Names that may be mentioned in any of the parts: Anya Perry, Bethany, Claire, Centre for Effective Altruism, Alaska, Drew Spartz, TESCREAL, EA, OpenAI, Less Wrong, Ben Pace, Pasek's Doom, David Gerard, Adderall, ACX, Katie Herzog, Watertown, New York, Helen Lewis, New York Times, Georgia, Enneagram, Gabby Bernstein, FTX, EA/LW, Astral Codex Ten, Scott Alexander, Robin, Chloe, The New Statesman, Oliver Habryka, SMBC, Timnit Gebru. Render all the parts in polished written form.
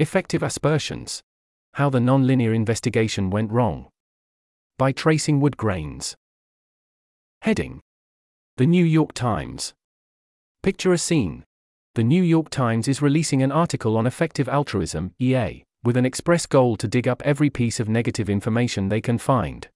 Effective Aspersions. How the Nonlinear Investigation Went Wrong. By Tracing Wood Grains. Heading. The New York Times. Picture a scene. The New York Times is releasing an article on effective altruism, EA, with an express goal to dig up every piece of negative information they can find.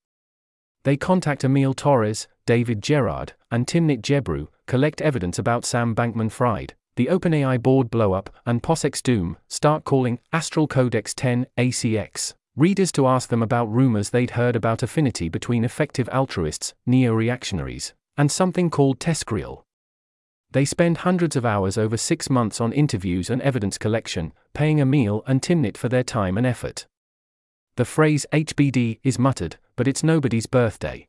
They contact Émile Torres, David Gerard, and Timnit Gebru, collect evidence about Sam Bankman-Fried, the OpenAI board blow-up, and POSEX Doom, start calling Astral Codex 10, ACX, readers to ask them about rumors they'd heard about affinity between effective altruists, neo-reactionaries, and something called TESCREAL. They spend hundreds of hours over 6 months on interviews and evidence collection, paying Émile and Timnit for their time and effort. The phrase HBD is muttered, but it's nobody's birthday.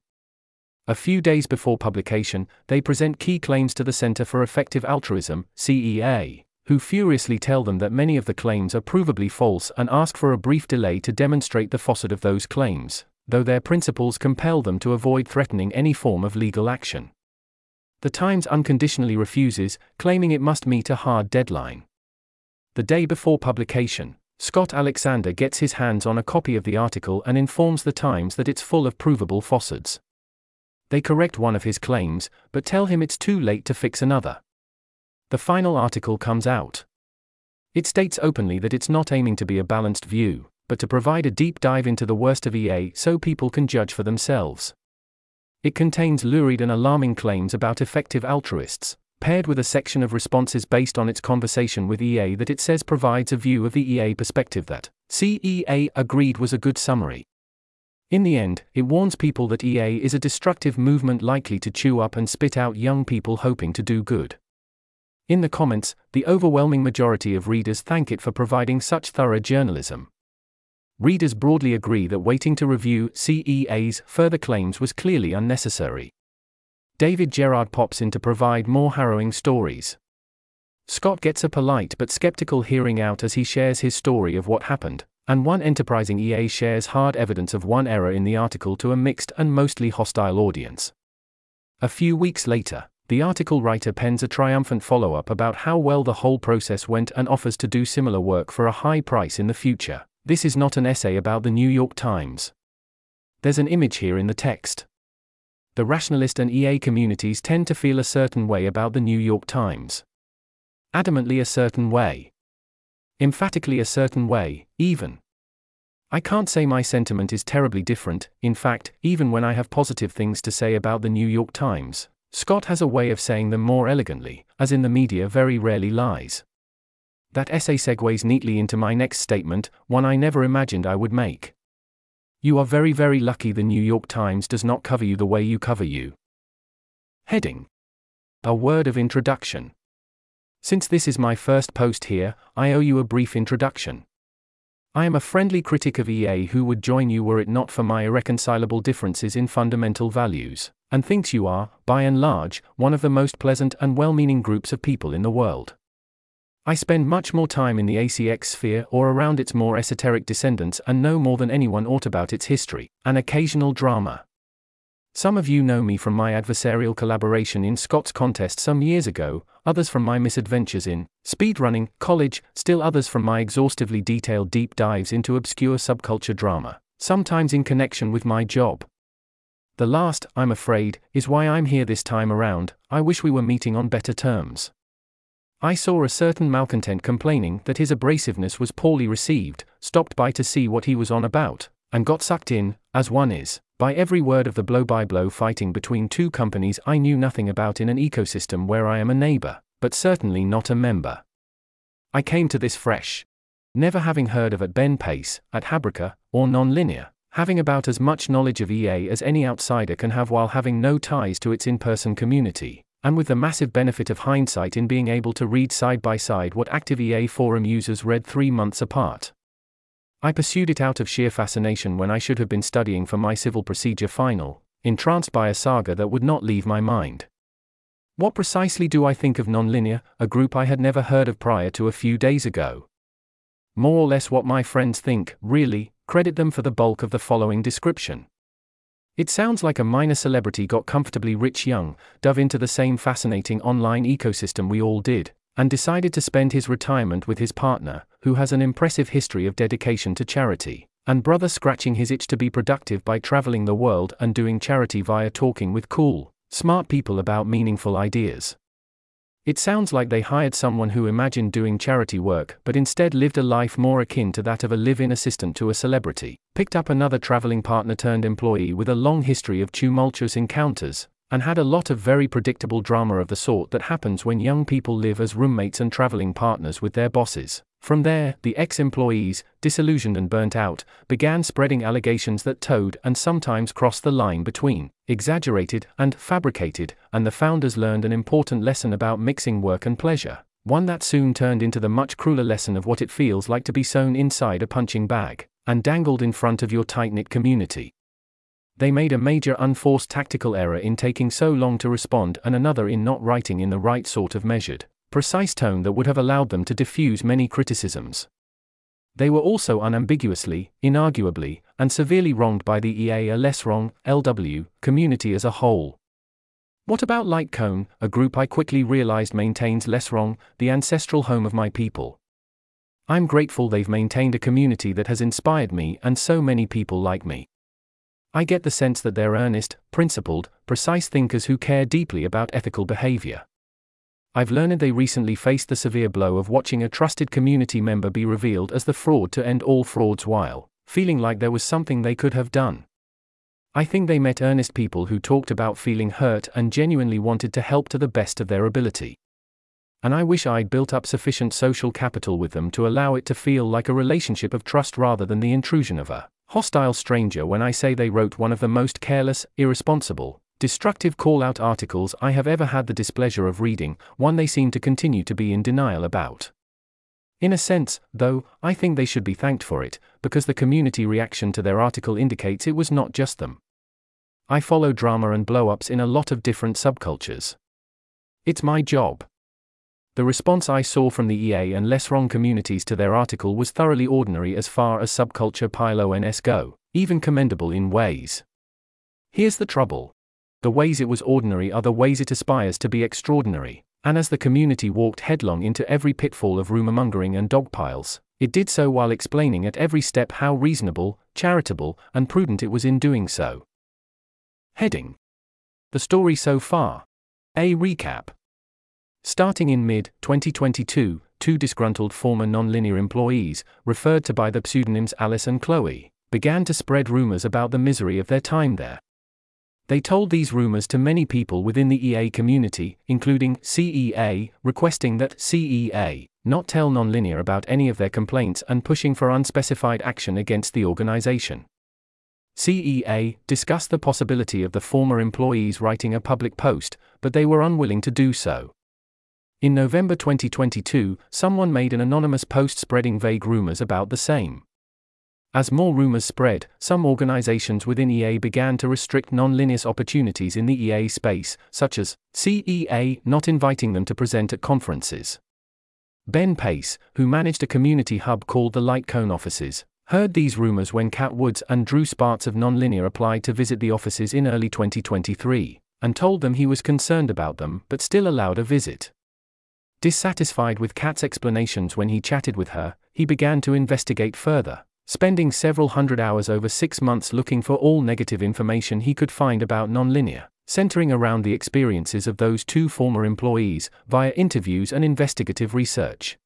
A few days before publication, they present key claims to the Centre for Effective Altruism, CEA, who furiously tell them that many of the claims are provably false and ask for a brief delay to demonstrate the falsity of those claims, though their principles compel them to avoid threatening any form of legal action. The Times unconditionally refuses, claiming it must meet a hard deadline. The day before publication, Scott Alexander gets his hands on a copy of the article and informs the Times that it's full of provable falsities. They correct one of his claims, but tell him it's too late to fix another. The final article comes out. It states openly that it's not aiming to be a balanced view, but to provide a deep dive into the worst of EA so people can judge for themselves. It contains lurid and alarming claims about effective altruists, paired with a section of responses based on its conversation with EA that it says provides a view of the EA perspective that CEA agreed was a good summary. In the end, it warns people that EA is a destructive movement likely to chew up and spit out young people hoping to do good. In the comments, the overwhelming majority of readers thank it for providing such thorough journalism. Readers broadly agree that waiting to review CEA's further claims was clearly unnecessary. David Gerard pops in to provide more harrowing stories. Scott gets a polite but skeptical hearing out as he shares his story of what happened, and one enterprising EA shares hard evidence of one error in the article to a mixed and mostly hostile audience. A few weeks later, the article writer pens a triumphant follow-up about how well the whole process went and offers to do similar work for a high price in the future. This is not an essay about the New York Times. There's an image here in the text. The rationalist and EA communities tend to feel a certain way about the New York Times. Adamantly a certain way. Emphatically a certain way, even. I can't say my sentiment is terribly different, in fact, even when I have positive things to say about the New York Times, Scott has a way of saying them more elegantly, as in the media very rarely lies. That essay segues neatly into my next statement, one I never imagined I would make. You are very, very lucky the New York Times does not cover you the way you cover you. Heading. A word of introduction. Since this is my first post here, I owe you a brief introduction. I am a friendly critic of EA who would join you were it not for my irreconcilable differences in fundamental values, and thinks you are, by and large, one of the most pleasant and well-meaning groups of people in the world. I spend much more time in the ACX sphere or around its more esoteric descendants and know more than anyone ought about its history, an occasional drama. Some of you know me from my adversarial collaboration in Scott's contest some years ago, others from my misadventures in speedrunning, college, still others from my exhaustively detailed deep dives into obscure subculture drama, sometimes in connection with my job. The last, I'm afraid, is why I'm here this time around. I wish we were meeting on better terms. I saw a certain malcontent complaining that his abrasiveness was poorly received, stopped by to see what he was on about, and got sucked in, as one is, by every word of the blow-by-blow fighting between two companies I knew nothing about in an ecosystem where I am a neighbor, but certainly not a member. I came to this fresh, never having heard of at Ben Pace, at Habryka, or Nonlinear, having about as much knowledge of EA as any outsider can have while having no ties to its in-person community, and with the massive benefit of hindsight in being able to read side-by-side what active EA forum users read 3 months apart. I pursued it out of sheer fascination when I should have been studying for my civil procedure final, entranced by a saga that would not leave my mind. What precisely do I think of Nonlinear, a group I had never heard of prior to a few days ago? More or less what my friends think, really, credit them for the bulk of the following description. It sounds like a minor celebrity got comfortably rich young, dove into the same fascinating online ecosystem we all did, and decided to spend his retirement with his partner, who has an impressive history of dedication to charity, and brother scratching his itch to be productive by traveling the world and doing charity via talking with cool, smart people about meaningful ideas. It sounds like they hired someone who imagined doing charity work but instead lived a life more akin to that of a live-in assistant to a celebrity, picked up another traveling partner-turned-employee with a long history of tumultuous encounters, and had a lot of very predictable drama of the sort that happens when young people live as roommates and traveling partners with their bosses. From there, the ex-employees, disillusioned and burnt out, began spreading allegations that toed and sometimes crossed the line between exaggerated and fabricated, and the founders learned an important lesson about mixing work and pleasure, one that soon turned into the much crueler lesson of what it feels like to be sewn inside a punching bag and dangled in front of your tight-knit community. They made a major unforced tactical error in taking so long to respond and another in not writing in the right sort of measured, precise tone that would have allowed them to diffuse many criticisms. They were also unambiguously, inarguably, and severely wronged by the EA/LW community as a whole. What about Lightcone, a group I quickly realized maintains Less Wrong, the ancestral home of my people? I'm grateful they've maintained a community that has inspired me and so many people like me. I get the sense that they're earnest, principled, precise thinkers who care deeply about ethical behavior. I've learned they recently faced the severe blow of watching a trusted community member be revealed as the fraud to end all frauds while feeling like there was something they could have done. I think they met earnest people who talked about feeling hurt and genuinely wanted to help to the best of their ability. And I wish I'd built up sufficient social capital with them to allow it to feel like a relationship of trust rather than the intrusion of a hostile stranger. When I say they wrote one of the most careless, irresponsible, destructive call-out articles I have ever had the displeasure of reading, one they seem to continue to be in denial about. In a sense, though, I think they should be thanked for it, because the community reaction to their article indicates it was not just them. I follow drama and blow-ups in a lot of different subcultures. It's my job. The response I saw from the EA and Less Wrong communities to their article was thoroughly ordinary as far as subculture pilo-ns go, even commendable in ways. Here's the trouble. The ways it was ordinary are the ways it aspires to be extraordinary, and as the community walked headlong into every pitfall of rumourmongering and dogpiles, it did so while explaining at every step how reasonable, charitable, and prudent it was in doing so. Heading: The story so far. A recap. Starting in mid-2022, two disgruntled former Nonlinear employees, referred to by the pseudonyms Alice and Chloe, began to spread rumours about the misery of their time there. They told these rumors to many people within the EA community, including CEA, requesting that CEA not tell Nonlinear about any of their complaints and pushing for unspecified action against the organization. CEA discussed the possibility of the former employees writing a public post, but they were unwilling to do so. In November 2022, someone made an anonymous post spreading vague rumors about the same. As more rumors spread, some organizations within EA began to restrict Nonlinear's opportunities in the EA space, such as CEA not inviting them to present at conferences. Ben Pace, who managed a community hub called the Lightcone offices, heard these rumors when Kat Woods and Drew Spartz of Nonlinear applied to visit the offices in early 2023, and told them he was concerned about them but still allowed a visit. Dissatisfied with Kat's explanations when he chatted with her, he began to investigate further, spending several hundred hours over 6 months looking for all negative information he could find about Nonlinear, centering around the experiences of those two former employees, via interviews and investigative research.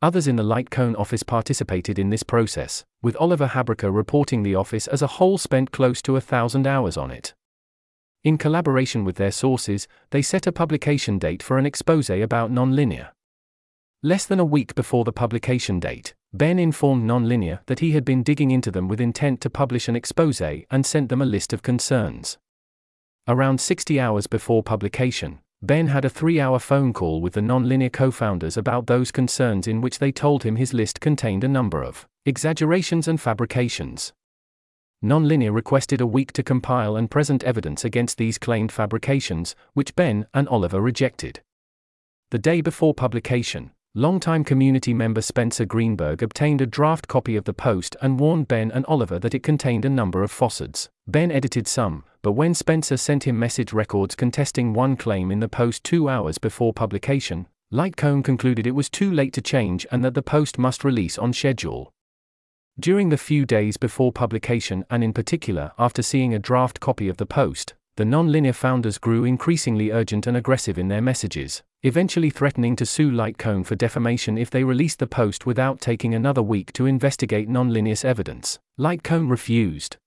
Others in the Lightcone office participated in this process, with Oliver Habryka reporting the office as a whole spent close to 1,000 hours on it. In collaboration with their sources, they set a publication date for an exposé about Nonlinear. Less than a week before the publication date, Ben informed Nonlinear that he had been digging into them with intent to publish an exposé and sent them a list of concerns. Around 60 hours before publication, Ben had a 3-hour phone call with the Nonlinear co-founders about those concerns, in which they told him his list contained a number of exaggerations and fabrications. Nonlinear requested a week to compile and present evidence against these claimed fabrications, which Ben and Oliver rejected. The day before publication, longtime community member Spencer Greenberg obtained a draft copy of the post and warned Ben and Oliver that it contained a number of falsehoods. Ben edited some, but when Spencer sent him message records contesting one claim in the post 2 hours before publication, Lightcone concluded it was too late to change and that the post must release on schedule. During the few days before publication, and in particular after seeing a draft copy of the post, the Nonlinear founders grew increasingly urgent and aggressive in their messages, eventually threatening to sue Lightcone for defamation if they released the post without taking another week to investigate Nonlinear's evidence. Lightcone refused.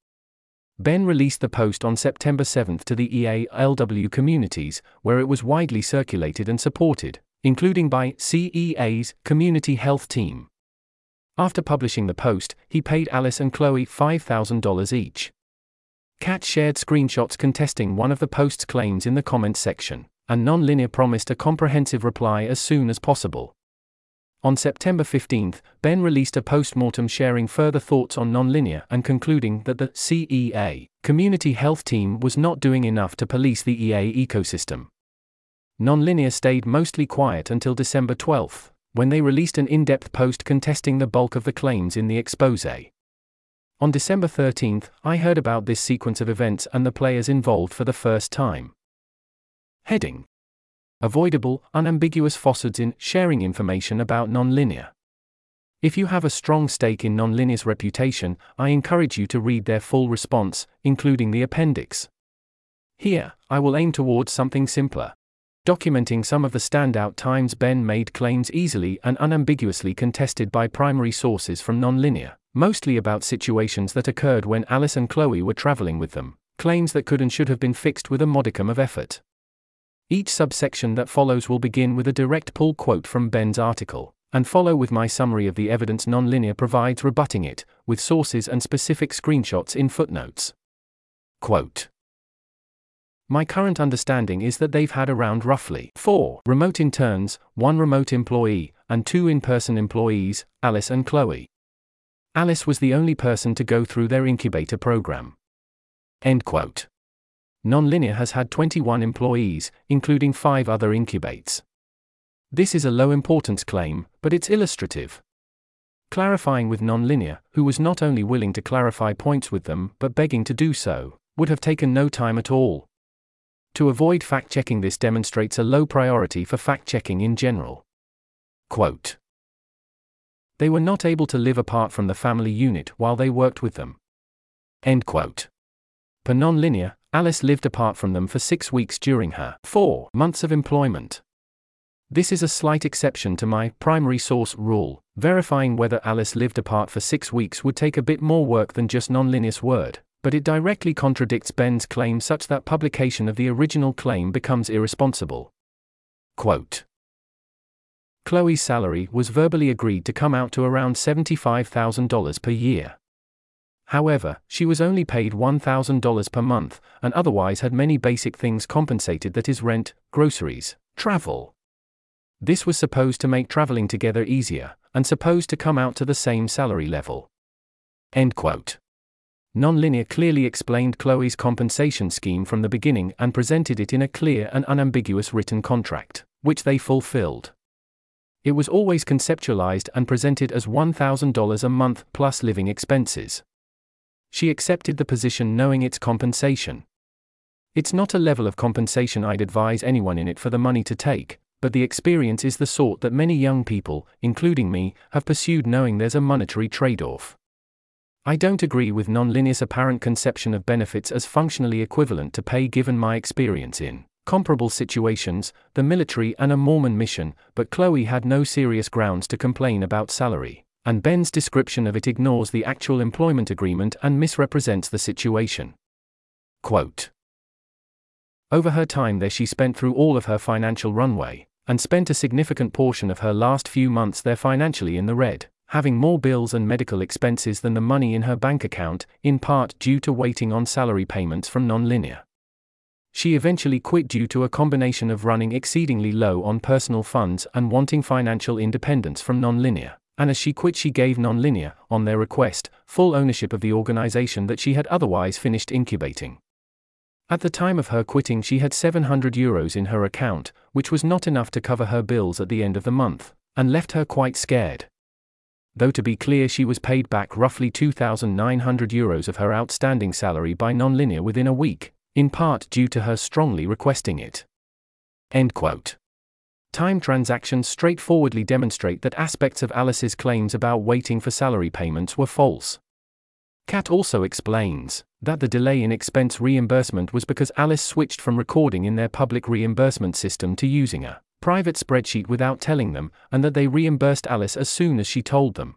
Ben released the post on September 7 to the EA/LW communities, where it was widely circulated and supported, including by CEA's community health team. After publishing the post, he paid Alice and Chloe $5,000 each. Kat shared screenshots contesting one of the post's claims in the comments section, and Nonlinear promised a comprehensive reply as soon as possible. On September 15, Ben released a post-mortem sharing further thoughts on Nonlinear and concluding that the CEA community health team was not doing enough to police the EA ecosystem. Nonlinear stayed mostly quiet until December 12, when they released an in-depth post contesting the bulk of the claims in the exposé. On December 13, I heard about this sequence of events and the players involved for the first time. Heading: Avoidable, unambiguous falsehoods in sharing information about Nonlinear. If you have a strong stake in Nonlinear's reputation, I encourage you to read their full response, including the appendix. Here, I will aim towards something simpler, documenting some of the standout times Ben made claims easily and unambiguously contested by primary sources from Nonlinear, mostly about situations that occurred when Alice and Chloe were traveling with them, claims that could and should have been fixed with a modicum of effort. Each subsection that follows will begin with a direct pull quote from Ben's article, and follow with my summary of the evidence Nonlinear provides rebutting it, with sources and specific screenshots in footnotes. Quote: My current understanding is that they've had around roughly 4 remote interns, 1 remote employee, and 2 in-person employees, Alice and Chloe. Alice was the only person to go through their incubator program. End quote. Nonlinear has had 21 employees, including 5 other incubates. This is a low-importance claim, but it's illustrative. Clarifying with Nonlinear, who was not only willing to clarify points with them but begging to do so, would have taken no time at all. To avoid fact-checking this demonstrates a low priority for fact-checking in general. Quote: They were not able to live apart from the family unit while they worked with them. End quote. Per Nonlinear, Alice lived apart from them for 6 weeks during her 4 months of employment. This is a slight exception to my primary source rule. Verifying whether Alice lived apart for 6 weeks would take a bit more work than just Nonlinear's word, but it directly contradicts Ben's claim such that publication of the original claim becomes irresponsible. Quote: Chloe's salary was verbally agreed to come out to around $75,000 per year. However, she was only paid $1,000 per month, and otherwise had many basic things compensated, that is rent, groceries, travel. This was supposed to make traveling together easier, and supposed to come out to the same salary level. End quote. Nonlinear clearly explained Chloe's compensation scheme from the beginning and presented it in a clear and unambiguous written contract, which they fulfilled. It was always conceptualized and presented as $1,000 a month plus living expenses. She accepted the position knowing its compensation. It's not a level of compensation I'd advise anyone in it for the money to take, but the experience is the sort that many young people, including me, have pursued knowing there's a monetary trade-off. I don't agree with Nonlinear's apparent conception of benefits as functionally equivalent to pay given my experience in comparable situations, the military and a Mormon mission, but Chloe had no serious grounds to complain about salary, and Ben's description of it ignores the actual employment agreement and misrepresents the situation. Quote: Over her time there she spent through all of her financial runway, and spent a significant portion of her last few months there financially in the red, having more bills and medical expenses than the money in her bank account, in part due to waiting on salary payments from Nonlinear. She eventually quit due to a combination of running exceedingly low on personal funds and wanting financial independence from Nonlinear. And as she quit she gave Nonlinear, on their request, full ownership of the organization that she had otherwise finished incubating. At the time of her quitting she had €700 in her account, which was not enough to cover her bills at the end of the month, and left her quite scared. Though to be clear she was paid back roughly €2,900 of her outstanding salary by Nonlinear within a week, in part due to her strongly requesting it. End quote. Time transactions straightforwardly demonstrate that aspects of Alice's claims about waiting for salary payments were false. Kat also explains that the delay in expense reimbursement was because Alice switched from recording in their public reimbursement system to using a private spreadsheet without telling them, and that they reimbursed Alice as soon as she told them.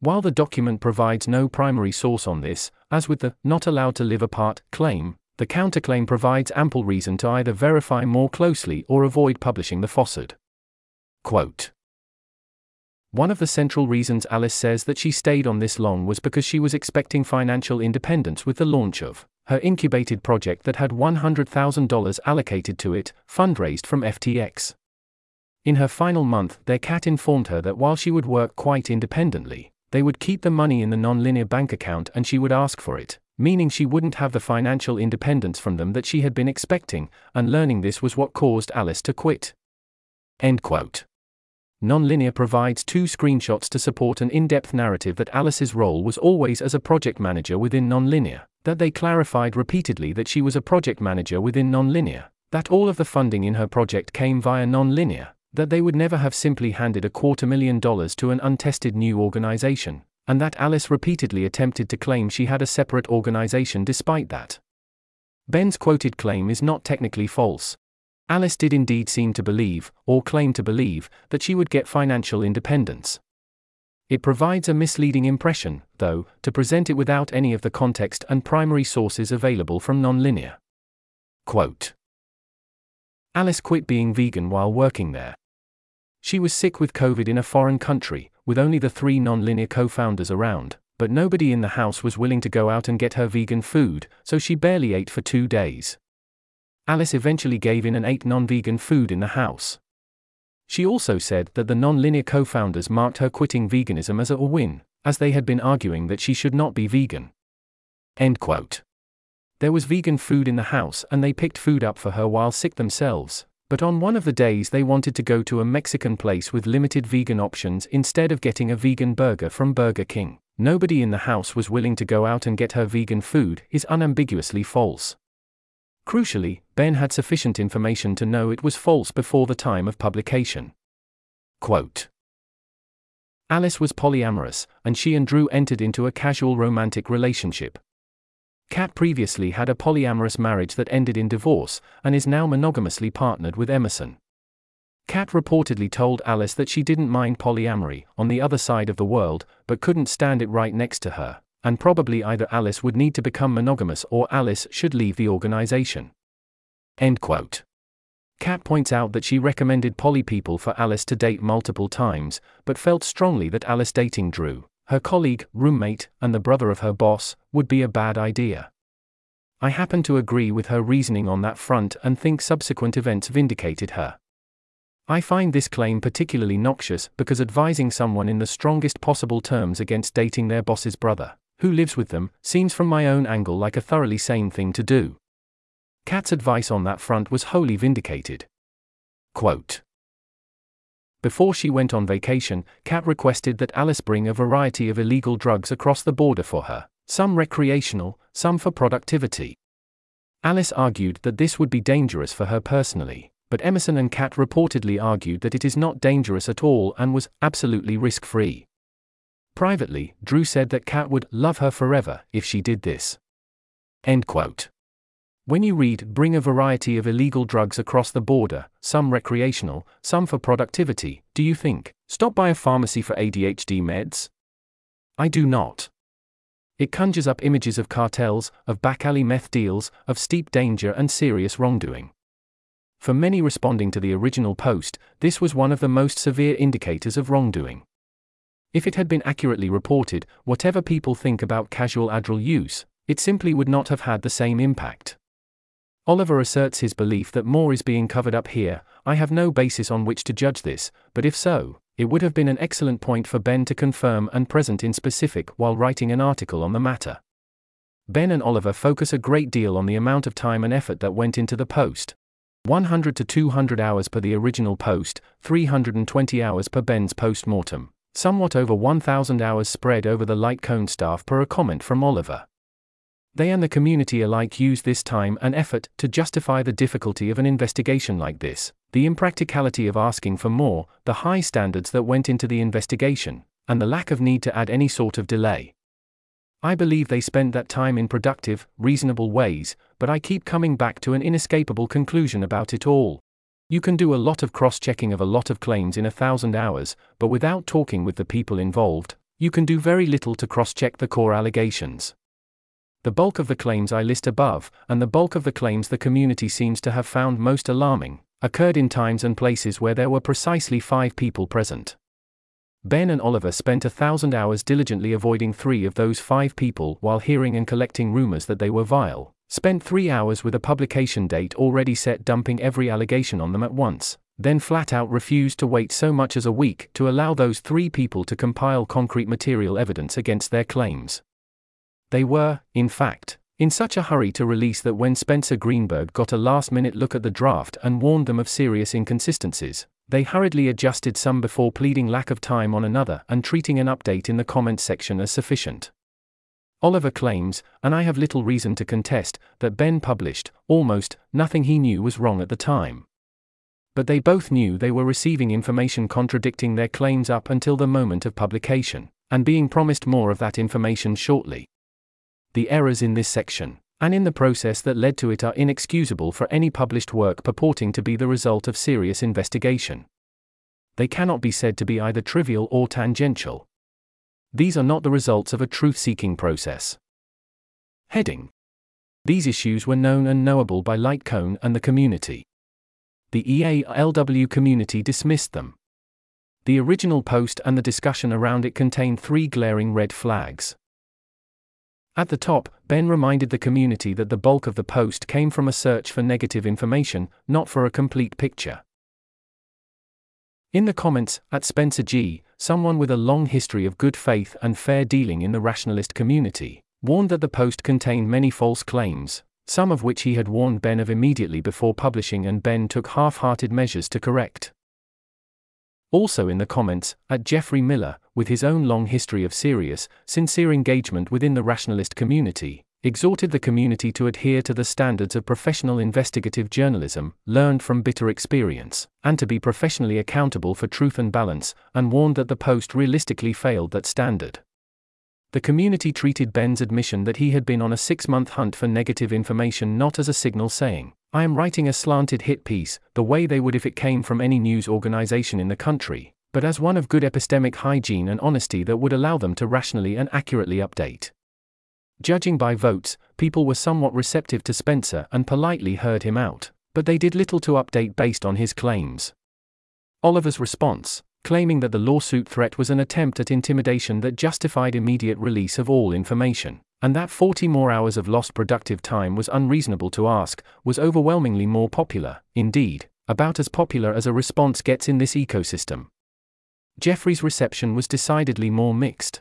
While the document provides no primary source on this, as with the not allowed to live apart claim, the counterclaim provides ample reason to either verify more closely or avoid publishing the falsehood. Quote, "One of the central reasons Alice says that she stayed on this long was because she was expecting financial independence with the launch of her incubated project that had $100,000 allocated to it, fundraised from FTX. In her final month there, Kat informed her that while she would work quite independently, they would keep the money in the Nonlinear bank account and she would ask for it, meaning she wouldn't have the financial independence from them that she had been expecting, and learning this was what caused Alice to quit." End quote. Nonlinear provides two screenshots to support an in-depth narrative that Alice's role was always as a project manager within Nonlinear, that they clarified repeatedly that she was a project manager within Nonlinear, that all of the funding in her project came via Nonlinear, that they would never have simply handed $250,000 to an untested new organization, and that Alice repeatedly attempted to claim she had a separate organization despite that. Ben's quoted claim is not technically false. Alice did indeed seem to believe, or claim to believe, that she would get financial independence. It provides a misleading impression, though, to present it without any of the context and primary sources available from Nonlinear. Quote, "Alice quit being vegan while working there. She was sick with COVID in a foreign country, with only the 3 Nonlinear co-founders around, but nobody in the house was willing to go out and get her vegan food, so she barely ate for 2 days. Alice eventually gave in and ate non-vegan food in the house. She also said that the Nonlinear co-founders marked her quitting veganism as a win, as they had been arguing that she should not be vegan." End quote. There was vegan food in the house and they picked food up for her while sick themselves, but on one of the days they wanted to go to a Mexican place with limited vegan options instead of getting a vegan burger from Burger King. Nobody in the house was willing to go out and get her vegan food is unambiguously false. Crucially, Ben had sufficient information to know it was false before the time of publication. Quote, "Alice was polyamorous, and she and Drew entered into a casual romantic relationship. Kat previously had a polyamorous marriage that ended in divorce, and is now monogamously partnered with Emerson. Kat reportedly told Alice that she didn't mind polyamory on the other side of the world, but couldn't stand it right next to her, and probably either Alice would need to become monogamous or Alice should leave the organization." End quote. Kat points out that she recommended poly people for Alice to date multiple times, but felt strongly that Alice dating Drew, her colleague, roommate, and the brother of her boss, would be a bad idea. "I happen to agree with her reasoning on that front and think subsequent events vindicated her. I find this claim particularly noxious because advising someone in the strongest possible terms against dating their boss's brother, who lives with them, seems from my own angle like a thoroughly sane thing to do. Kat's advice on that front was wholly vindicated." Quote, "Before she went on vacation, Kat requested that Alice bring a variety of illegal drugs across the border for her, some recreational, some for productivity. Alice argued that this would be dangerous for her personally, but Emerson and Kat reportedly argued that it is not dangerous at all and was absolutely risk-free. Privately, Drew said that Kat would love her forever if she did this." End quote. When you read "bring a variety of illegal drugs across the border, some recreational, some for productivity," do you think, "Stop by a pharmacy for ADHD meds"? I do not. It conjures up images of cartels, of back-alley meth deals, of steep danger and serious wrongdoing. For many responding to the original post, this was one of the most severe indicators of wrongdoing. If it had been accurately reported, whatever people think about casual Adderall use, it simply would not have had the same impact. Oliver asserts his belief that more is being covered up here. I have no basis on which to judge this, but if so, it would have been an excellent point for Ben to confirm and present in specific while writing an article on the matter. Ben and Oliver focus a great deal on the amount of time and effort that went into the post. 100 to 200 hours per the original post, 320 hours per Ben's post-mortem. Somewhat over 1,000 hours spread over the Lightcone staff per a comment from Oliver. They and the community alike use this time and effort to justify the difficulty of an investigation like this, the impracticality of asking for more, the high standards that went into the investigation, and the lack of need to add any sort of delay. I believe they spent that time in productive, reasonable ways, but I keep coming back to an inescapable conclusion about it all. You can do a lot of cross-checking of a lot of claims in 1,000 hours, but without talking with the people involved, you can do very little to cross-check the core allegations. The bulk of the claims I list above, and the bulk of the claims the community seems to have found most alarming, occurred in times and places where there were precisely 5 people present. Ben and Oliver spent 1,000 hours diligently avoiding 3 of those 5 people while hearing and collecting rumors that they were vile, spent 3 hours with a publication date already set dumping every allegation on them at once, then flat out refused to wait so much as a week to allow those 3 people to compile concrete material evidence against their claims. They were, in fact, in such a hurry to release that when Spencer Greenberg got a last-minute look at the draft and warned them of serious inconsistencies, they hurriedly adjusted some before pleading lack of time on another and treating an update in the comments section as sufficient. Oliver claims, and I have little reason to contest, that Ben published almost nothing he knew was wrong at the time. But they both knew they were receiving information contradicting their claims up until the moment of publication, and being promised more of that information shortly. The errors in this section, and in the process that led to it, are inexcusable for any published work purporting to be the result of serious investigation. They cannot be said to be either trivial or tangential. These are not the results of a truth-seeking process. Heading. These issues were known and knowable by Lightcone and the community. The EA/LW community dismissed them. The original post and the discussion around it contained 3 glaring red flags. At the top, Ben reminded the community that the bulk of the post came from a search for negative information, not for a complete picture. In the comments, at Spencer G., someone with a long history of good faith and fair dealing in the rationalist community, warned that the post contained many false claims, some of which he had warned Ben of immediately before publishing, and Ben took half-hearted measures to correct. Also in the comments, at Jeffrey Miller, with his own long history of serious, sincere engagement within the rationalist community, exhorted the community to adhere to the standards of professional investigative journalism, learned from bitter experience, and to be professionally accountable for truth and balance, and warned that the post realistically failed that standard. The community treated Ben's admission that he had been on a 6-month hunt for negative information not as a signal saying, "I am writing a slanted hit piece," the way they would if it came from any news organization in the country, but as one of good epistemic hygiene and honesty that would allow them to rationally and accurately update. Judging by votes, people were somewhat receptive to Spencer and politely heard him out, but they did little to update based on his claims. Oliver's response, claiming that the lawsuit threat was an attempt at intimidation that justified immediate release of all information, and that 40 more hours of lost productive time was unreasonable to ask, was overwhelmingly more popular, indeed, about as popular as a response gets in this ecosystem. Jeffrey's reception was decidedly more mixed.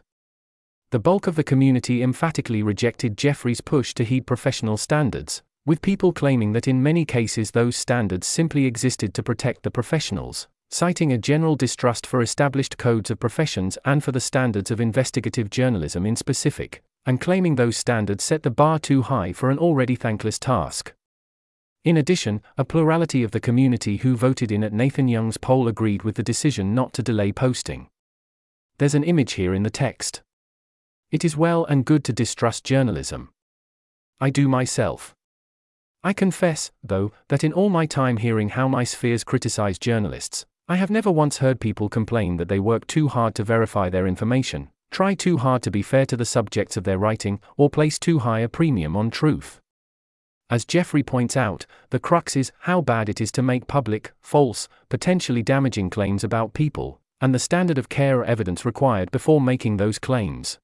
The bulk of the community emphatically rejected Jeffrey's push to heed professional standards, with people claiming that in many cases those standards simply existed to protect the professionals, citing a general distrust for established codes of professions and for the standards of investigative journalism in specific, and claiming those standards set the bar too high for an already thankless task. In addition, a plurality of the community who voted in at Nathan Young's poll agreed with the decision not to delay posting. There's an image here in the text. It is well and good to distrust journalism. I do myself. I confess, though, that in all my time hearing how my spheres criticize journalists, I have never once heard people complain that they work too hard to verify their information, try too hard to be fair to the subjects of their writing, or place too high a premium on truth. As Jeffrey points out, the crux is how bad it is to make public, false, potentially damaging claims about people, and the standard of care or evidence required before making those claims.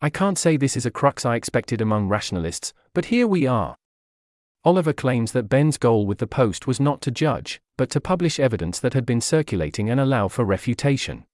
I can't say this is a crux I expected among rationalists, but here we are. Oliver claims that Ben's goal with the post was not to judge, but to publish evidence that had been circulating and allow for refutation.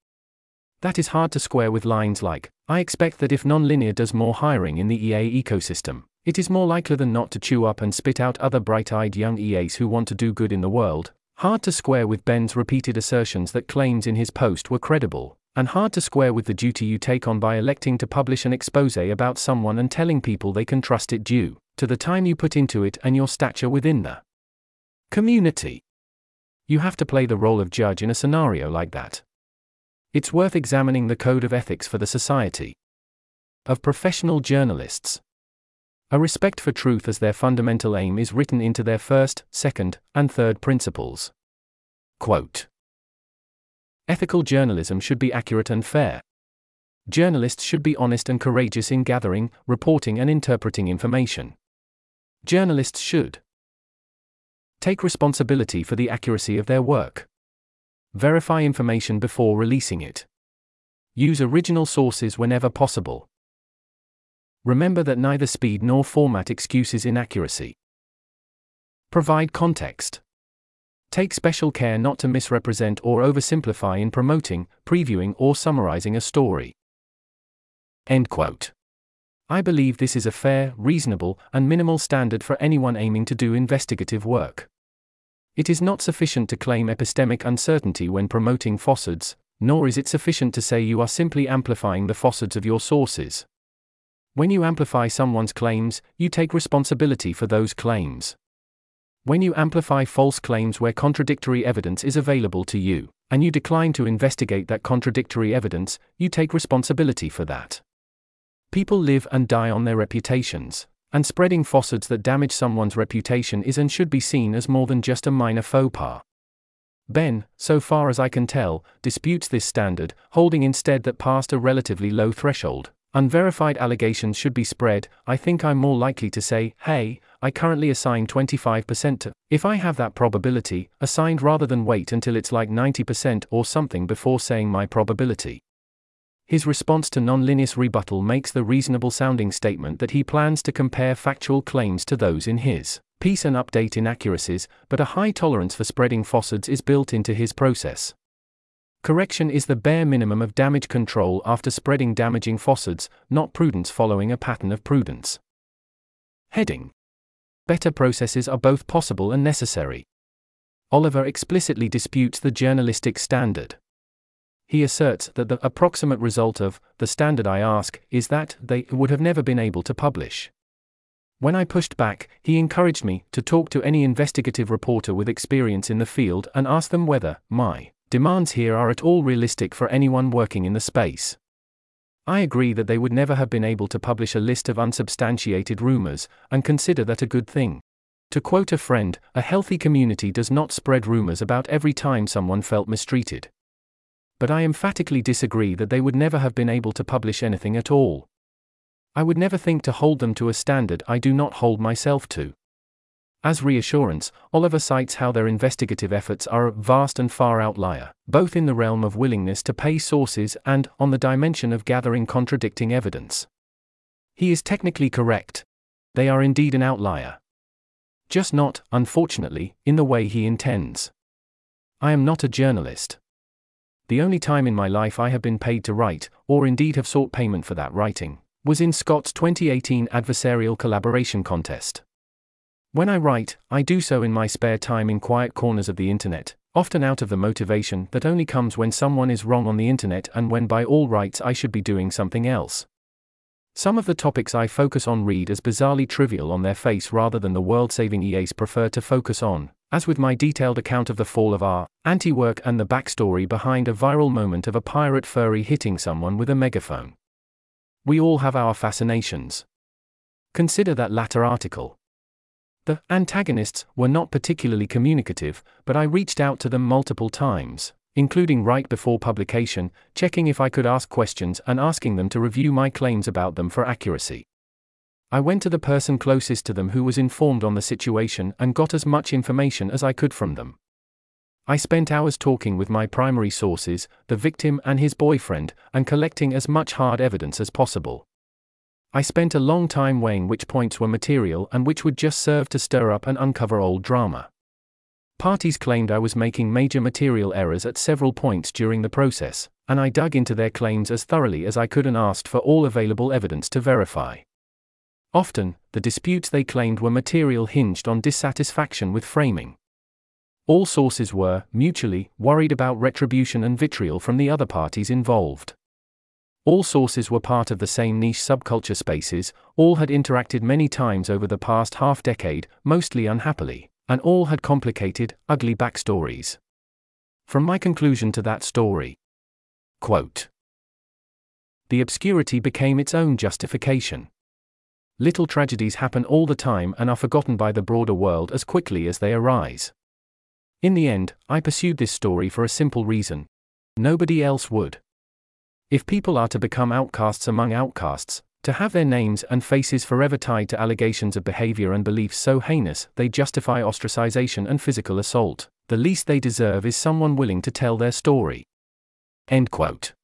That is hard to square with lines like, "I expect that if Nonlinear does more hiring in the EA ecosystem, it is more likely than not to chew up and spit out other bright-eyed young EAs who want to do good in the world," hard to square with Ben's repeated assertions that claims in his post were credible, and hard to square with the duty you take on by electing to publish an exposé about someone and telling people they can trust it due to the time you put into it and your stature within the community. You have to play the role of judge in a scenario like that. It's worth examining the code of ethics for the society of professional journalists. A respect for truth as their fundamental aim is written into their first, second, and third principles. Quote, ethical journalism should be accurate and fair. Journalists should be honest and courageous in gathering, reporting, and interpreting information. Journalists should take responsibility for the accuracy of their work. Verify information before releasing it. Use original sources whenever possible. Remember that neither speed nor format excuses inaccuracy. Provide context. Take special care not to misrepresent or oversimplify in promoting, previewing, or summarizing a story. End quote. I believe this is a fair, reasonable, and minimal standard for anyone aiming to do investigative work. It is not sufficient to claim epistemic uncertainty when promoting falsehoods, nor is it sufficient to say you are simply amplifying the falsehoods of your sources. When you amplify someone's claims, you take responsibility for those claims. When you amplify false claims where contradictory evidence is available to you, and you decline to investigate that contradictory evidence, you take responsibility for that. People live and die on their reputations, and spreading falsehoods that damage someone's reputation is and should be seen as more than just a minor faux pas. Ben, so far as I can tell, disputes this standard, holding instead that past a relatively low threshold, unverified allegations should be spread. I think I'm more likely to say, hey, I currently assign 25% to, if I have that probability, assigned rather than wait until it's like 90% or something before saying my probability. His response to Nonlinear's rebuttal makes the reasonable sounding statement that he plans to compare factual claims to those in his piece and update inaccuracies, but a high tolerance for spreading falsehoods is built into his process. Correction is the bare minimum of damage control after spreading damaging falsehoods, not prudence following a pattern of prudence. Heading. Better processes are both possible and necessary. Oliver explicitly disputes the journalistic standard. He asserts that the approximate result of the standard I ask is that they would have never been able to publish. When I pushed back, he encouraged me to talk to any investigative reporter with experience in the field and ask them whether my demands here are at all realistic for anyone working in the space. I agree that they would never have been able to publish a list of unsubstantiated rumors, and consider that a good thing. To quote a friend, a healthy community does not spread rumors about every time someone felt mistreated. But I emphatically disagree that they would never have been able to publish anything at all. I would never think to hold them to a standard I do not hold myself to. As reassurance, Oliver cites how their investigative efforts are a vast and far outlier, both in the realm of willingness to pay sources and on the dimension of gathering contradicting evidence. He is technically correct. They are indeed an outlier. Just not, unfortunately, in the way he intends. I am not a journalist. The only time in my life I have been paid to write, or indeed have sought payment for that writing, was in Scott's 2018 adversarial collaboration contest. When I write, I do so in my spare time in quiet corners of the internet, often out of the motivation that only comes when someone is wrong on the internet and when by all rights I should be doing something else. Some of the topics I focus on read as bizarrely trivial on their face rather than the world-saving EAs prefer to focus on, as with my detailed account of the fall of our anti-work and the backstory behind a viral moment of a pirate furry hitting someone with a megaphone. We all have our fascinations. Consider that latter article. The antagonists were not particularly communicative, but I reached out to them multiple times, including right before publication, checking if I could ask questions and asking them to review my claims about them for accuracy. I went to the person closest to them who was informed on the situation and got as much information as I could from them. I spent hours talking with my primary sources, the victim and his boyfriend, and collecting as much hard evidence as possible. I spent a long time weighing which points were material and which would just serve to stir up and uncover old drama. Parties claimed I was making major material errors at several points during the process, and I dug into their claims as thoroughly as I could and asked for all available evidence to verify. Often, the disputes they claimed were material hinged on dissatisfaction with framing. All sources were, mutually, worried about retribution and vitriol from the other parties involved. All sources were part of the same niche subculture spaces, all had interacted many times over the past half-decade, mostly unhappily, and all had complicated, ugly backstories. From my conclusion to that story. Quote. The obscurity became its own justification. Little tragedies happen all the time and are forgotten by the broader world as quickly as they arise. In the end, I pursued this story for a simple reason. Nobody else would. If people are to become outcasts among outcasts, to have their names and faces forever tied to allegations of behavior and beliefs so heinous they justify ostracization and physical assault, the least they deserve is someone willing to tell their story. End quote.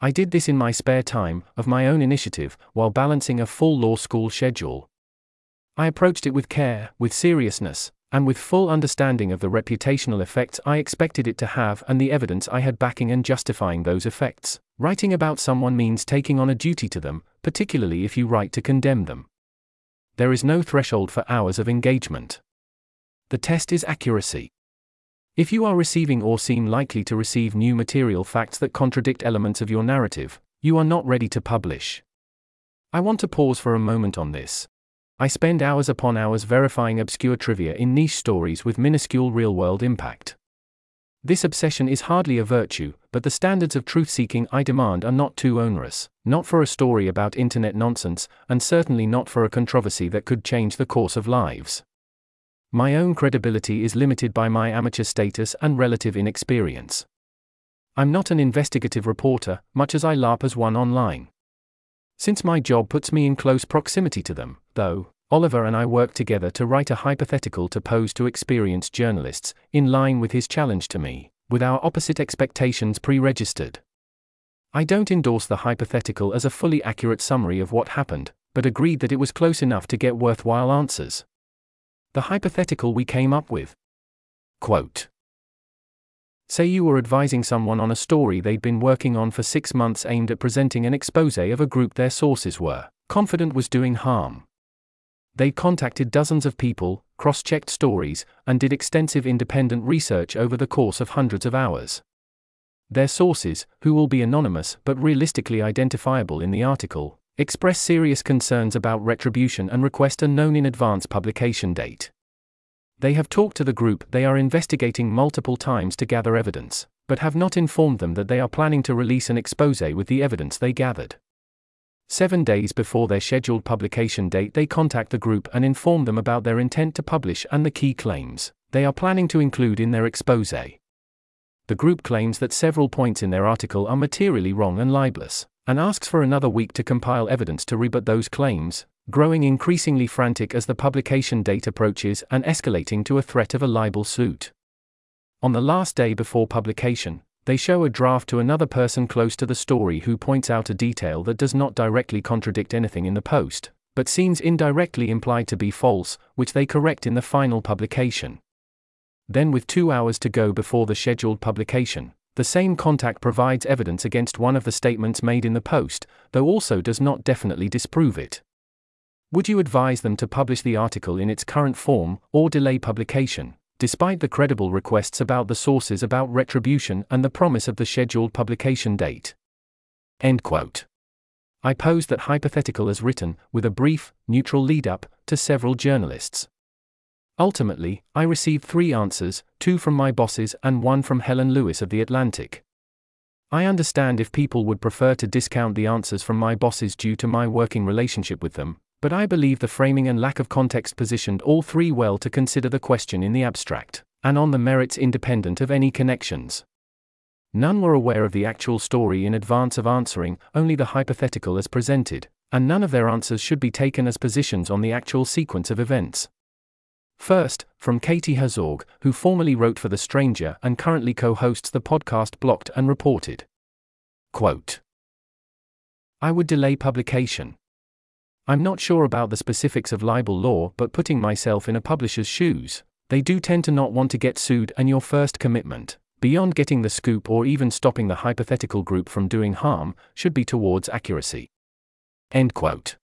I did this in my spare time, of my own initiative, while balancing a full law school schedule. I approached it with care, with seriousness, and with full understanding of the reputational effects I expected it to have and the evidence I had backing and justifying those effects. Writing about someone means taking on a duty to them, particularly if you write to condemn them. There is no threshold for hours of engagement. The test is accuracy. If you are receiving or seem likely to receive new material facts that contradict elements of your narrative, you are not ready to publish. I want to pause for a moment on this. I spend hours upon hours verifying obscure trivia in niche stories with minuscule real-world impact. This obsession is hardly a virtue, but the standards of truth-seeking I demand are not too onerous, not for a story about internet nonsense, and certainly not for a controversy that could change the course of lives. My own credibility is limited by my amateur status and relative inexperience. I'm not an investigative reporter, much as I LARP as one online. Since my job puts me in close proximity to them, though, Oliver and I worked together to write a hypothetical to pose to experienced journalists, in line with his challenge to me, with our opposite expectations pre-registered. I don't endorse the hypothetical as a fully accurate summary of what happened, but agreed that it was close enough to get worthwhile answers. The hypothetical we came up with. Quote. Say you were advising someone on a story they'd been working on for 6 months aimed at presenting an expose of a group their sources were confident was doing harm. They contacted dozens of people, cross-checked stories, and did extensive independent research over the course of hundreds of hours. Their sources, who will be anonymous but realistically identifiable in the article, express serious concerns about retribution and request a known in advance publication date. They have talked to the group they are investigating multiple times to gather evidence, but have not informed them that they are planning to release an exposé with the evidence they gathered. 7 days before their scheduled publication date, they contact the group and inform them about their intent to publish and the key claims they are planning to include in their exposé. The group claims that several points in their article are materially wrong and libelous, and asks for another week to compile evidence to rebut those claims, growing increasingly frantic as the publication date approaches and escalating to a threat of a libel suit. On the last day before publication, they show a draft to another person close to the story who points out a detail that does not directly contradict anything in the post, but seems indirectly implied to be false, which they correct in the final publication. Then, with 2 hours to go before the scheduled publication, the same contact provides evidence against one of the statements made in the post, though also does not definitely disprove it. Would you advise them to publish the article in its current form, or delay publication, despite the credible requests about the sources about retribution and the promise of the scheduled publication date? End quote. I posed that hypothetical as written, with a brief, neutral lead-up, to several journalists. Ultimately, I received 3 answers, 2 from my bosses and 1 from Helen Lewis of The Atlantic. I understand if people would prefer to discount the answers from my bosses due to my working relationship with them, but I believe the framing and lack of context positioned all 3 well to consider the question in the abstract, and on the merits independent of any connections. None were aware of the actual story in advance of answering, only the hypothetical as presented, and none of their answers should be taken as positions on the actual sequence of events. First, from Katie Herzog, who formerly wrote for The Stranger and currently co-hosts the podcast Blocked and Reported. Quote. I would delay publication. I'm not sure about the specifics of libel law, but putting myself in a publisher's shoes, they do tend to not want to get sued, and your first commitment, beyond getting the scoop or even stopping the hypothetical group from doing harm, should be towards accuracy. End quote.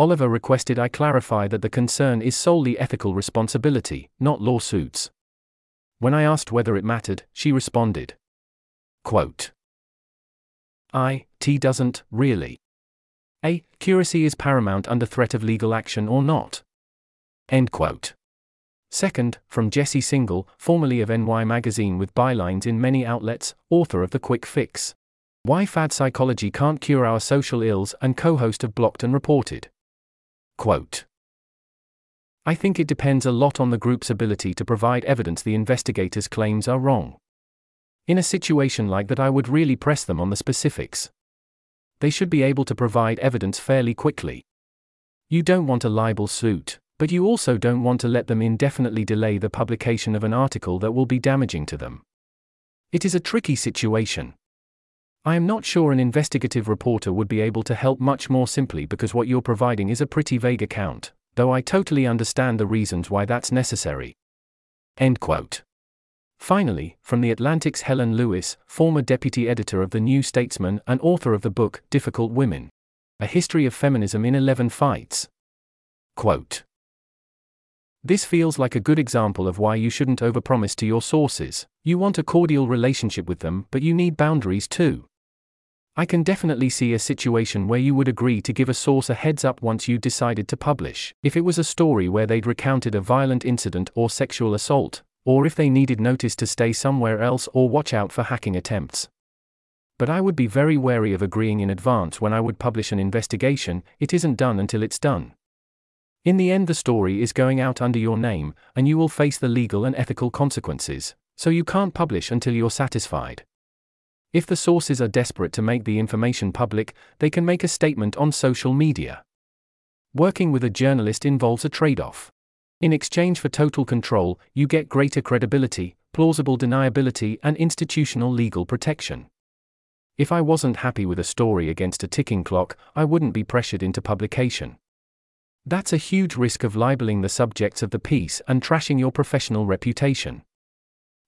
Oliver requested I clarify that the concern is solely ethical responsibility, not lawsuits. When I asked whether it mattered, she responded. Quote. It doesn't, really. Accuracy is paramount under threat of legal action or not. End quote. Second, from Jesse Singal, formerly of NY Magazine with bylines in many outlets, author of The Quick Fix, Why Fad Psychology Can't Cure Our Social Ills and co-host of Blocked and Reported. Quote, I think it depends a lot on the group's ability to provide evidence the investigators' claims are wrong. In a situation like that, I would really press them on the specifics. They should be able to provide evidence fairly quickly. You don't want a libel suit, but you also don't want to let them indefinitely delay the publication of an article that will be damaging to them. It is a tricky situation. I am not sure an investigative reporter would be able to help much more simply because what you're providing is a pretty vague account, though I totally understand the reasons why that's necessary. End quote. Finally, from The Atlantic's Helen Lewis, former deputy editor of The New Statesman and author of the book Difficult Women, A History of Feminism in 11 Fights. Quote, this feels like a good example of why you shouldn't overpromise to your sources. You want a cordial relationship with them, but you need boundaries too. I can definitely see a situation where you would agree to give a source a heads up once you decided to publish, if it was a story where they'd recounted a violent incident or sexual assault, or if they needed notice to stay somewhere else or watch out for hacking attempts. But I would be very wary of agreeing in advance when I would publish an investigation. It isn't done until it's done. In the end, the story is going out under your name, and you will face the legal and ethical consequences, so you can't publish until you're satisfied. If the sources are desperate to make the information public, they can make a statement on social media. Working with a journalist involves a trade-off. In exchange for total control, you get greater credibility, plausible deniability, and institutional legal protection. If I wasn't happy with a story against a ticking clock, I wouldn't be pressured into publication. That's a huge risk of libeling the subjects of the piece and trashing your professional reputation.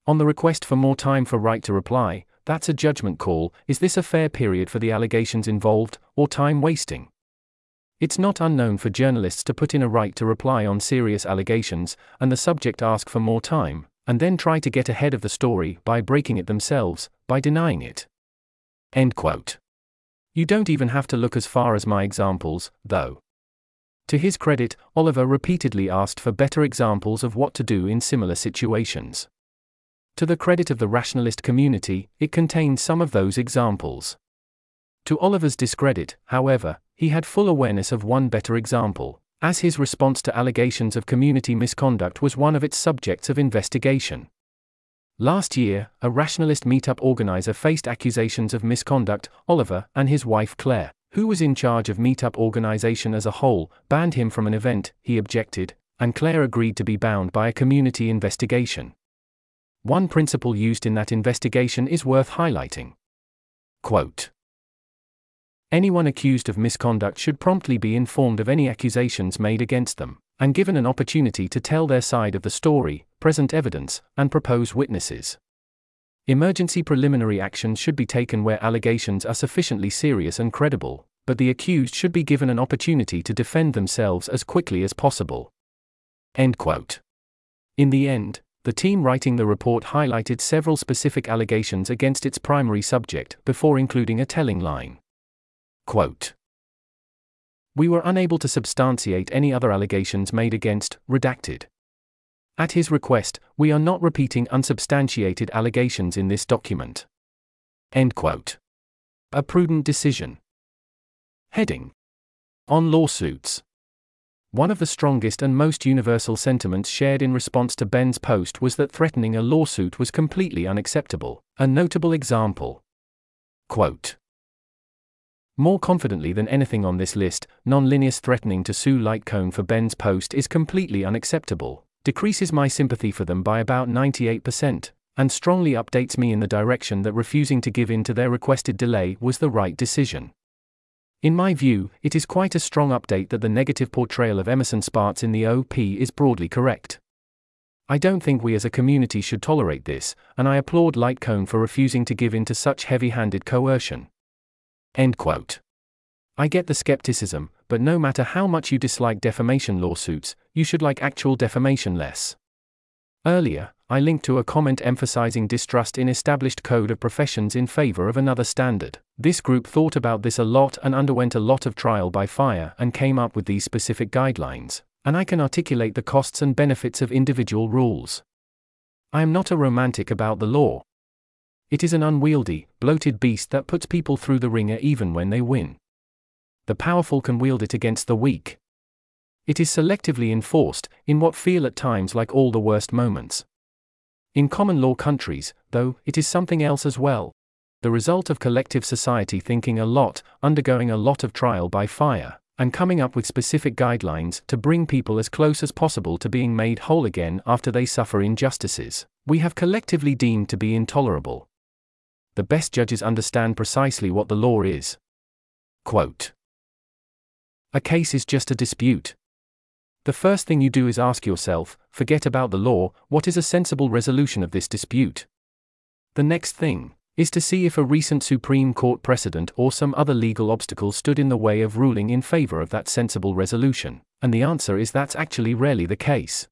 On the request for more time for right to reply, that's a judgment call. Is this a fair period for the allegations involved, or time wasting? It's not unknown for journalists to put in a right to reply on serious allegations, and the subject ask for more time, and then try to get ahead of the story by breaking it themselves, by denying it. End quote. You don't even have to look as far as my examples, though. To his credit, Oliver repeatedly asked for better examples of what to do in similar situations. To the credit of the rationalist community, it contained some of those examples. To Oliver's discredit, however, he had full awareness of one better example, as his response to allegations of community misconduct was one of its subjects of investigation. Last year, a rationalist meetup organizer faced accusations of misconduct. Oliver and his wife Claire, who was in charge of meetup organization as a whole, banned him from an event. He objected, and Claire agreed to be bound by a community investigation. One principle used in that investigation is worth highlighting. Quote, anyone accused of misconduct should promptly be informed of any accusations made against them, and given an opportunity to tell their side of the story, present evidence, and propose witnesses. Emergency preliminary actions should be taken where allegations are sufficiently serious and credible, but the accused should be given an opportunity to defend themselves as quickly as possible. End quote. In the end, the team writing the report highlighted several specific allegations against its primary subject before including a telling line. Quote, we were unable to substantiate any other allegations made against, redacted. At his request, we are not repeating unsubstantiated allegations in this document. End quote. A prudent decision. Heading. On lawsuits. One of the strongest and most universal sentiments shared in response to Ben's post was that threatening a lawsuit was completely unacceptable. A notable example. Quote, more confidently than anything on this list, Nonlinear's threatening to sue Lightcone for Ben's post is completely unacceptable. Decreases my sympathy for them by about 98%, and strongly updates me in the direction that refusing to give in to their requested delay was the right decision. In my view, it is quite a strong update that the negative portrayal of Emerson Spartz in the OP is broadly correct. I don't think we as a community should tolerate this, and I applaud Lightcone for refusing to give in to such heavy-handed coercion. End quote. I get the skepticism, but no matter how much you dislike defamation lawsuits, you should like actual defamation less. Earlier, I linked to a comment emphasizing distrust in established code of professions in favor of another standard. This group thought about this a lot and underwent a lot of trial by fire and came up with these specific guidelines, and I can articulate the costs and benefits of individual rules. I am not a romantic about the law. It is an unwieldy, bloated beast that puts people through the wringer even when they win. The powerful can wield it against the weak. It is selectively enforced, in what feel at times like all the worst moments. In common law countries, though, it is something else as well. The result of collective society thinking a lot, undergoing a lot of trial by fire, and coming up with specific guidelines to bring people as close as possible to being made whole again after they suffer injustices we have collectively deemed to be intolerable. The best judges understand precisely what the law is. Quote, "A case is just a dispute. The first thing you do is ask yourself, forget about the law, what is a sensible resolution of this dispute? The next thing is to see if a recent Supreme Court precedent or some other legal obstacle stood in the way of ruling in favor of that sensible resolution, and the answer is that's actually rarely the case."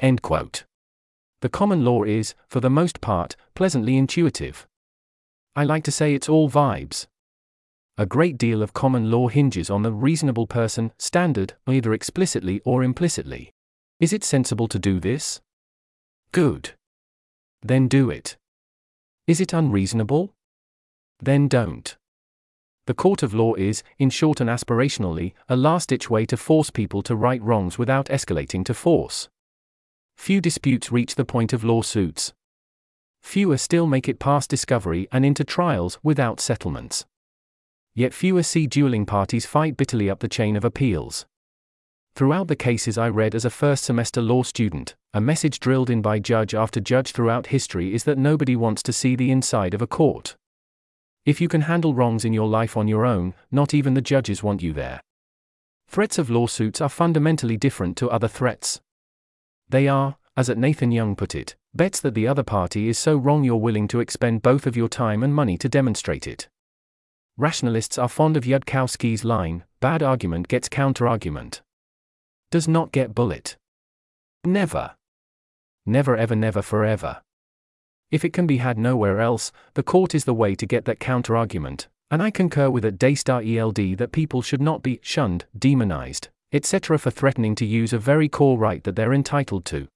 End quote. The common law is, for the most part, pleasantly intuitive. I like to say it's all vibes. A great deal of common law hinges on the reasonable person standard, either explicitly or implicitly. Is it sensible to do this? Good. Then do it. Is it unreasonable? Then don't. The court of law is, in short and aspirationally, a last-ditch way to force people to right wrongs without escalating to force. Few disputes reach the point of lawsuits. Fewer still make it past discovery and into trials without settlements. Yet fewer see dueling parties fight bitterly up the chain of appeals. Throughout the cases I read as a first-semester law student, a message drilled in by judge after judge throughout history is that nobody wants to see the inside of a court. If you can handle wrongs in your life on your own, not even the judges want you there. Threats of lawsuits are fundamentally different to other threats. They are, as Nathan Young put it, bets that the other party is so wrong you're willing to expend both of your time and money to demonstrate it. Rationalists are fond of Yudkowsky's line, bad argument gets counterargument. Does not get bullet. Never. Never ever never forever. If it can be had nowhere else, the court is the way to get that counterargument, and I concur with at @ELD that people should not be shunned, demonized, etc. for threatening to use a very core right that they're entitled to.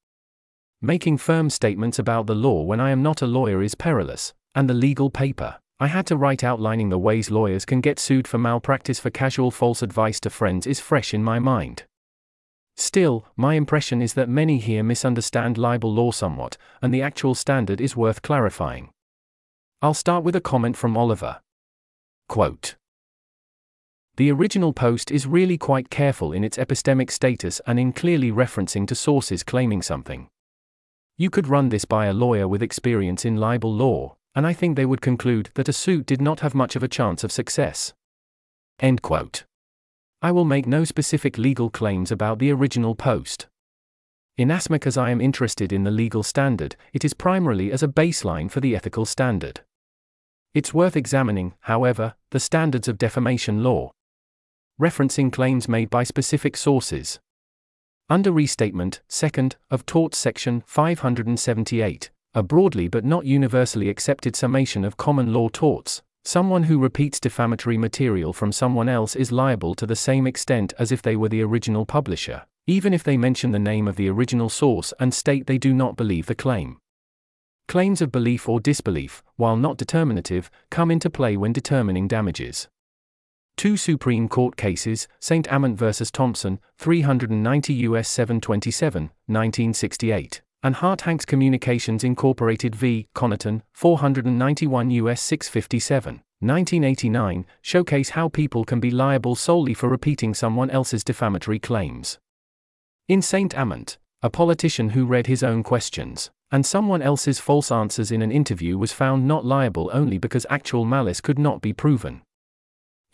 Making firm statements about the law when I am not a lawyer is perilous, and the legal paper I had to write outlining the ways lawyers can get sued for malpractice for casual false advice to friends is fresh in my mind. Still, my impression is that many here misunderstand libel law somewhat, and the actual standard is worth clarifying. I'll start with a comment from Oliver. Quote, "The original post is really quite careful in its epistemic status and in clearly referencing to sources claiming something. You could run this by a lawyer with experience in libel law, and I think they would conclude that a suit did not have much of a chance of success." End quote. I will make no specific legal claims about the original post. Inasmuch as I am interested in the legal standard, it is primarily as a baseline for the ethical standard. It's worth examining, however, the standards of defamation law. Referencing claims made by specific sources. Under Restatement, 2nd, of Torts Section 578. A broadly but not universally accepted summation of common law torts, someone who repeats defamatory material from someone else is liable to the same extent as if they were the original publisher, even if they mention the name of the original source and state they do not believe the claim. Claims of belief or disbelief, while not determinative, come into play when determining damages. Two Supreme Court cases, St. Amant v. Thompson, 390 U.S. 727, 1968. and Hart-Hanks Communications Incorporated v. Connaughton, 491 U.S. 657, 1989, showcase how people can be liable solely for repeating someone else's defamatory claims. In St. Amant, a politician who read his own questions and someone else's false answers in an interview was found not liable only because actual malice could not be proven.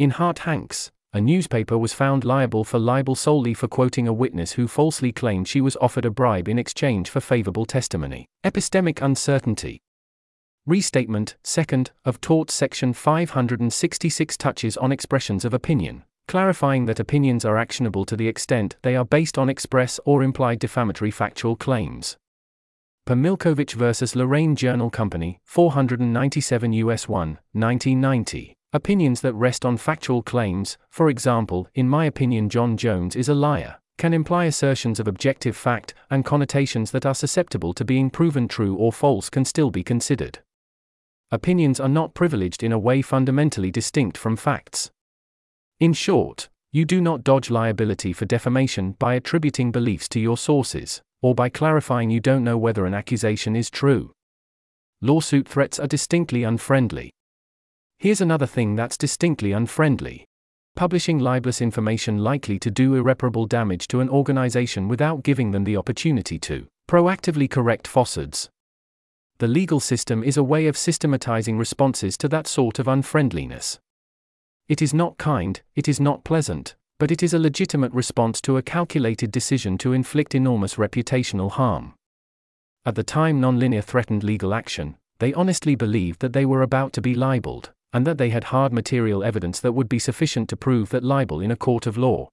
In Hart-Hanks, a newspaper was found liable for libel solely for quoting a witness who falsely claimed she was offered a bribe in exchange for favorable testimony. Epistemic uncertainty. Restatement, 2nd, of Torts Section 566 touches on expressions of opinion, clarifying that opinions are actionable to the extent they are based on express or implied defamatory factual claims. Pomilkovich v. Lorraine Journal Company, 497 U.S. 1, 1990. Opinions that rest on factual claims, for example, in my opinion John Jones is a liar, can imply assertions of objective fact, and connotations that are susceptible to being proven true or false can still be considered. Opinions are not privileged in a way fundamentally distinct from facts. In short, you do not dodge liability for defamation by attributing beliefs to your sources, or by clarifying you don't know whether an accusation is true. Lawsuit threats are distinctly unfriendly. Here's another thing that's distinctly unfriendly. Publishing libelous information likely to do irreparable damage to an organization without giving them the opportunity to proactively correct falsehoods. The legal system is a way of systematizing responses to that sort of unfriendliness. It is not kind, it is not pleasant, but it is a legitimate response to a calculated decision to inflict enormous reputational harm. At the time Nonlinear threatened legal action, they honestly believed that they were about to be libeled, and that they had hard material evidence that would be sufficient to prove that libel in a court of law.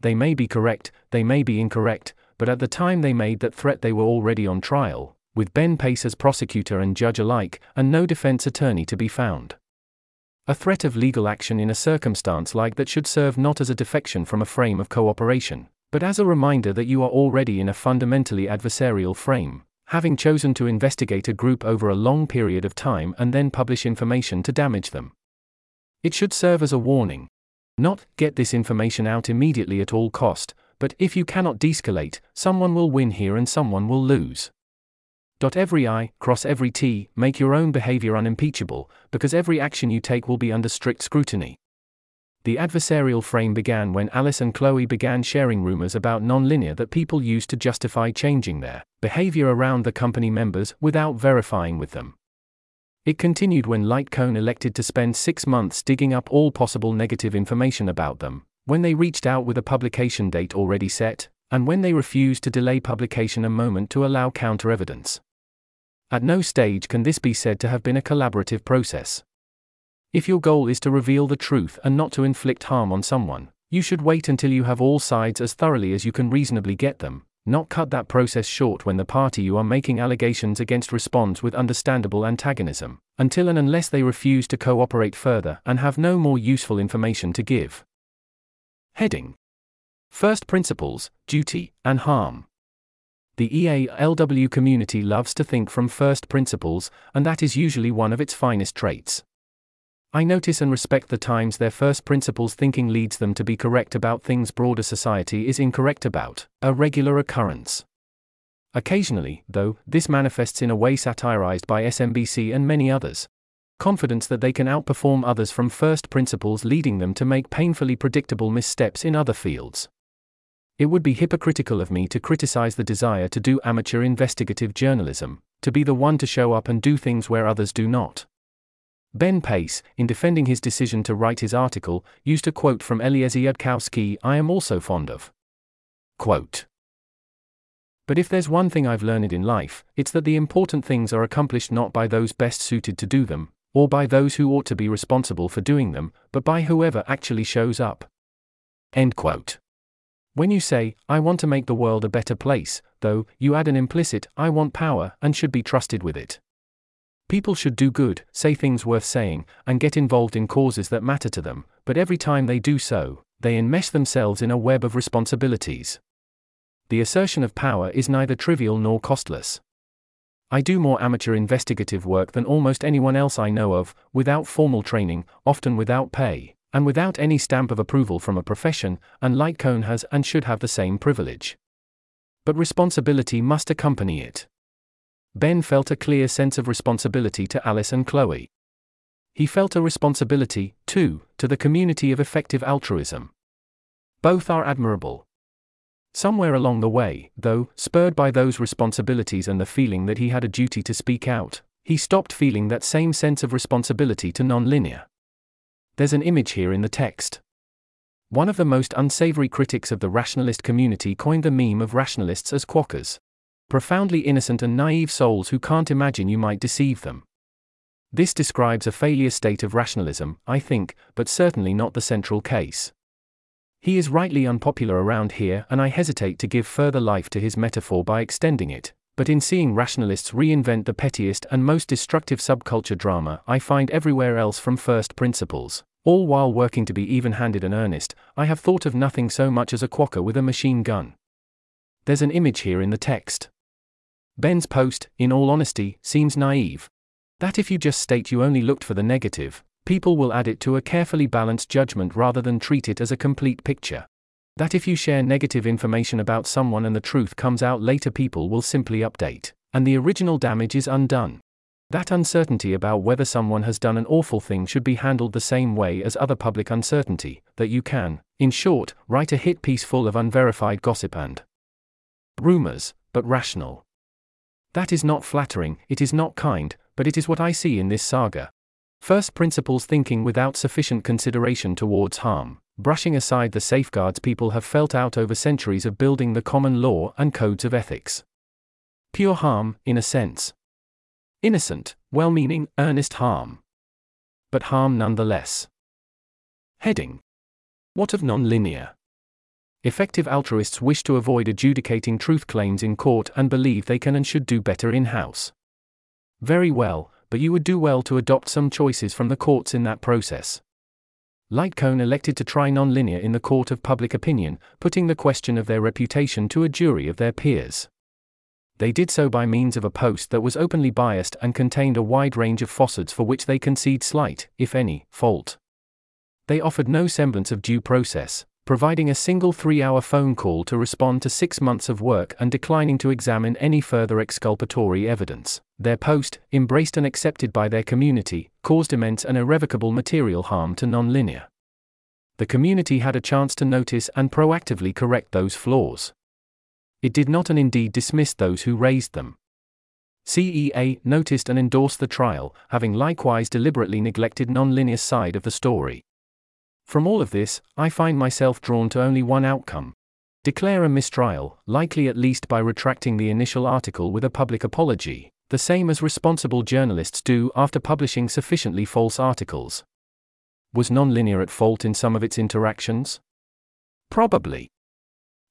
They may be correct, they may be incorrect, but at the time they made that threat they were already on trial, with Ben Pace as prosecutor and judge alike, and no defense attorney to be found. A threat of legal action in a circumstance like that should serve not as a defection from a frame of cooperation, but as a reminder that you are already in a fundamentally adversarial frame, having chosen to investigate a group over a long period of time and then publish information to damage them. It should serve as a warning. Not, get this information out immediately at all cost, but if you cannot de-escalate, someone will win here and someone will lose. Dot every I, cross every T, make your own behavior unimpeachable, because every action you take will be under strict scrutiny. The adversarial frame began when Alice and Chloe began sharing rumors about Nonlinear that people used to justify changing their behavior around the company members without verifying with them. It continued when Lightcone elected to spend 6 months digging up all possible negative information about them, when they reached out with a publication date already set, and when they refused to delay publication a moment to allow counter-evidence. At no stage can this be said to have been a collaborative process. If your goal is to reveal the truth and not to inflict harm on someone, you should wait until you have all sides as thoroughly as you can reasonably get them, not cut that process short when the party you are making allegations against responds with understandable antagonism, until and unless they refuse to cooperate further and have no more useful information to give. Heading: First Principles, Duty, and Harm. The EA/LW community loves to think from first principles, and that is usually one of its finest traits. I notice and respect the times their first principles thinking leads them to be correct about things broader society is incorrect about, a regular occurrence. Occasionally, though, this manifests in a way satirized by SMBC and many others. Confidence that they can outperform others from first principles leading them to make painfully predictable missteps in other fields. It would be hypocritical of me to criticize the desire to do amateur investigative journalism, to be the one to show up and do things where others do not. Ben Pace, in defending his decision to write his article, used a quote from Eliezer Yudkowsky I am also fond of. Quote, "But if there's one thing I've learned in life, it's that the important things are accomplished not by those best suited to do them, or by those who ought to be responsible for doing them, but by whoever actually shows up." End quote. When you say, "I want to make the world a better place," though, you add an implicit, "I want power and should be trusted with it." People should do good, say things worth saying, and get involved in causes that matter to them, but every time they do so, they enmesh themselves in a web of responsibilities. The assertion of power is neither trivial nor costless. I do more amateur investigative work than almost anyone else I know of, without formal training, often without pay, and without any stamp of approval from a profession, and Lightcone has and should have the same privilege. But responsibility must accompany it. Ben felt a clear sense of responsibility to Alice and Chloe. He felt a responsibility, too, to the community of effective altruism. Both are admirable. Somewhere along the way, though, spurred by those responsibilities and the feeling that he had a duty to speak out, he stopped feeling that same sense of responsibility to Nonlinear. There's an image here in the text. One of the most unsavory critics of the rationalist community coined the meme of rationalists as quackers. Profoundly innocent and naive souls who can't imagine you might deceive them. This describes a failure state of rationalism, I think, but certainly not the central case. He is rightly unpopular around here, and I hesitate to give further life to his metaphor by extending it, but in seeing rationalists reinvent the pettiest and most destructive subculture drama I find everywhere else from first principles, All while working to be even-handed and earnest, I have thought of nothing so much as a quokka with a machine gun. There's an image here in the text. Ben's post, in all honesty, seems naive. That if you just state you only looked for the negative, people will add it to a carefully balanced judgment rather than treat it as a complete picture. That if you share negative information about someone and the truth comes out later, people will simply update, and the original damage is undone. That uncertainty about whether someone has done an awful thing should be handled the same way as other public uncertainty, that you can, in short, write a hit piece full of unverified gossip and rumors, but rational. That is not flattering, it is not kind, but it is what I see in this saga. First principles thinking without sufficient consideration towards harm, brushing aside the safeguards people have felt out over centuries of building the common law and codes of ethics. Pure harm, in a sense. Innocent, well-meaning, earnest harm. But harm nonetheless. Heading. What of nonlinear? Effective altruists wish to avoid adjudicating truth claims in court and believe they can and should do better in-house. Very well, but you would do well to adopt some choices from the courts in that process. Lightcone elected to try nonlinear in the court of public opinion, putting the question of their reputation to a jury of their peers. They did so by means of a post that was openly biased and contained a wide range of falsehoods for which they concede slight, if any, fault. They offered no semblance of due process, providing a single 3-hour phone call to respond to 6 months of work and declining to examine any further exculpatory evidence. Their post, embraced and accepted by their community, caused immense and irrevocable material harm to nonlinear. The community had a chance to notice and proactively correct those flaws. It did not and indeed dismissed those who raised them. CEA noticed and endorsed the trial, having likewise deliberately neglected nonlinear side of the story. From all of this, I find myself drawn to only one outcome. Declare a mistrial, likely at least by retracting the initial article with a public apology, the same as responsible journalists do after publishing sufficiently false articles. Was nonlinear at fault in some of its interactions? Probably.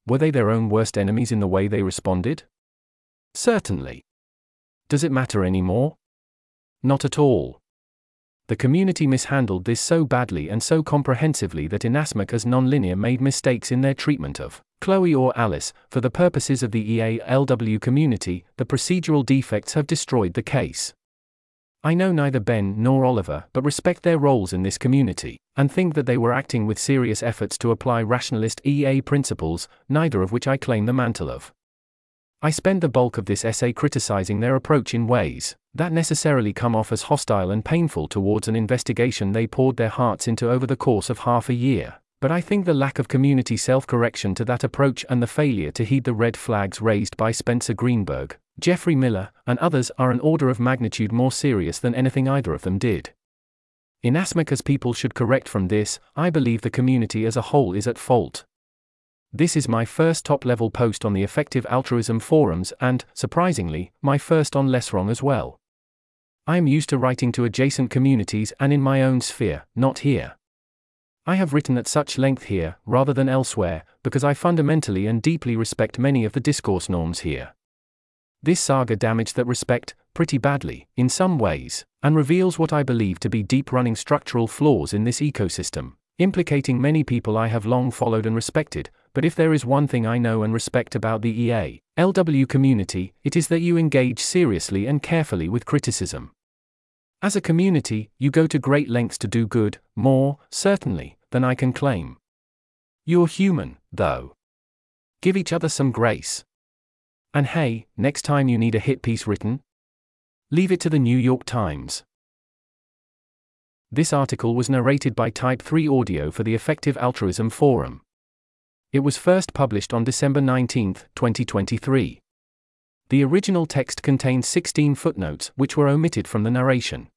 Were they their own worst enemies in the way they responded? Certainly. Does it matter anymore? Not at all. The community mishandled this so badly and so comprehensively that inasmuch as nonlinear made mistakes in their treatment of Chloe or Alice, for the purposes of the EA/LW community, the procedural defects have destroyed the case. I know neither Ben nor Oliver, but respect their roles in this community, and think that they were acting with serious efforts to apply rationalist EA principles, neither of which I claim the mantle of. I spend the bulk of this essay criticizing their approach in ways that necessarily come off as hostile and painful towards an investigation they poured their hearts into over the course of half a year, but I think the lack of community self-correction to that approach and the failure to heed the red flags raised by Spencer Greenberg, Jeffrey Miller, and others are an order of magnitude more serious than anything either of them did. Inasmuch as people should correct from this, I believe the community as a whole is at fault. This is my first top-level post on the Effective Altruism forums and, surprisingly, my first on Less Wrong as well. I am used to writing to adjacent communities and in my own sphere, not here. I have written at such length here, rather than elsewhere, because I fundamentally and deeply respect many of the discourse norms here. This saga damaged that respect, pretty badly, in some ways, and reveals what I believe to be deep-running structural flaws in this ecosystem, implicating many people I have long followed and respected, but if there is one thing I know and respect about the EA/LW community, it is that you engage seriously and carefully with criticism. As a community, you go to great lengths to do good, more, certainly, than I can claim. You're human, though. Give each other some grace. And hey, next time you need a hit piece written? Leave it to the New York Times. This article was narrated by Type 3 Audio for the Effective Altruism Forum. It was first published on December 19, 2023. The original text contains 16 footnotes which were omitted from the narration.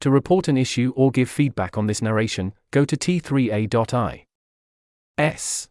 To report an issue or give feedback on this narration, go to t3a.is.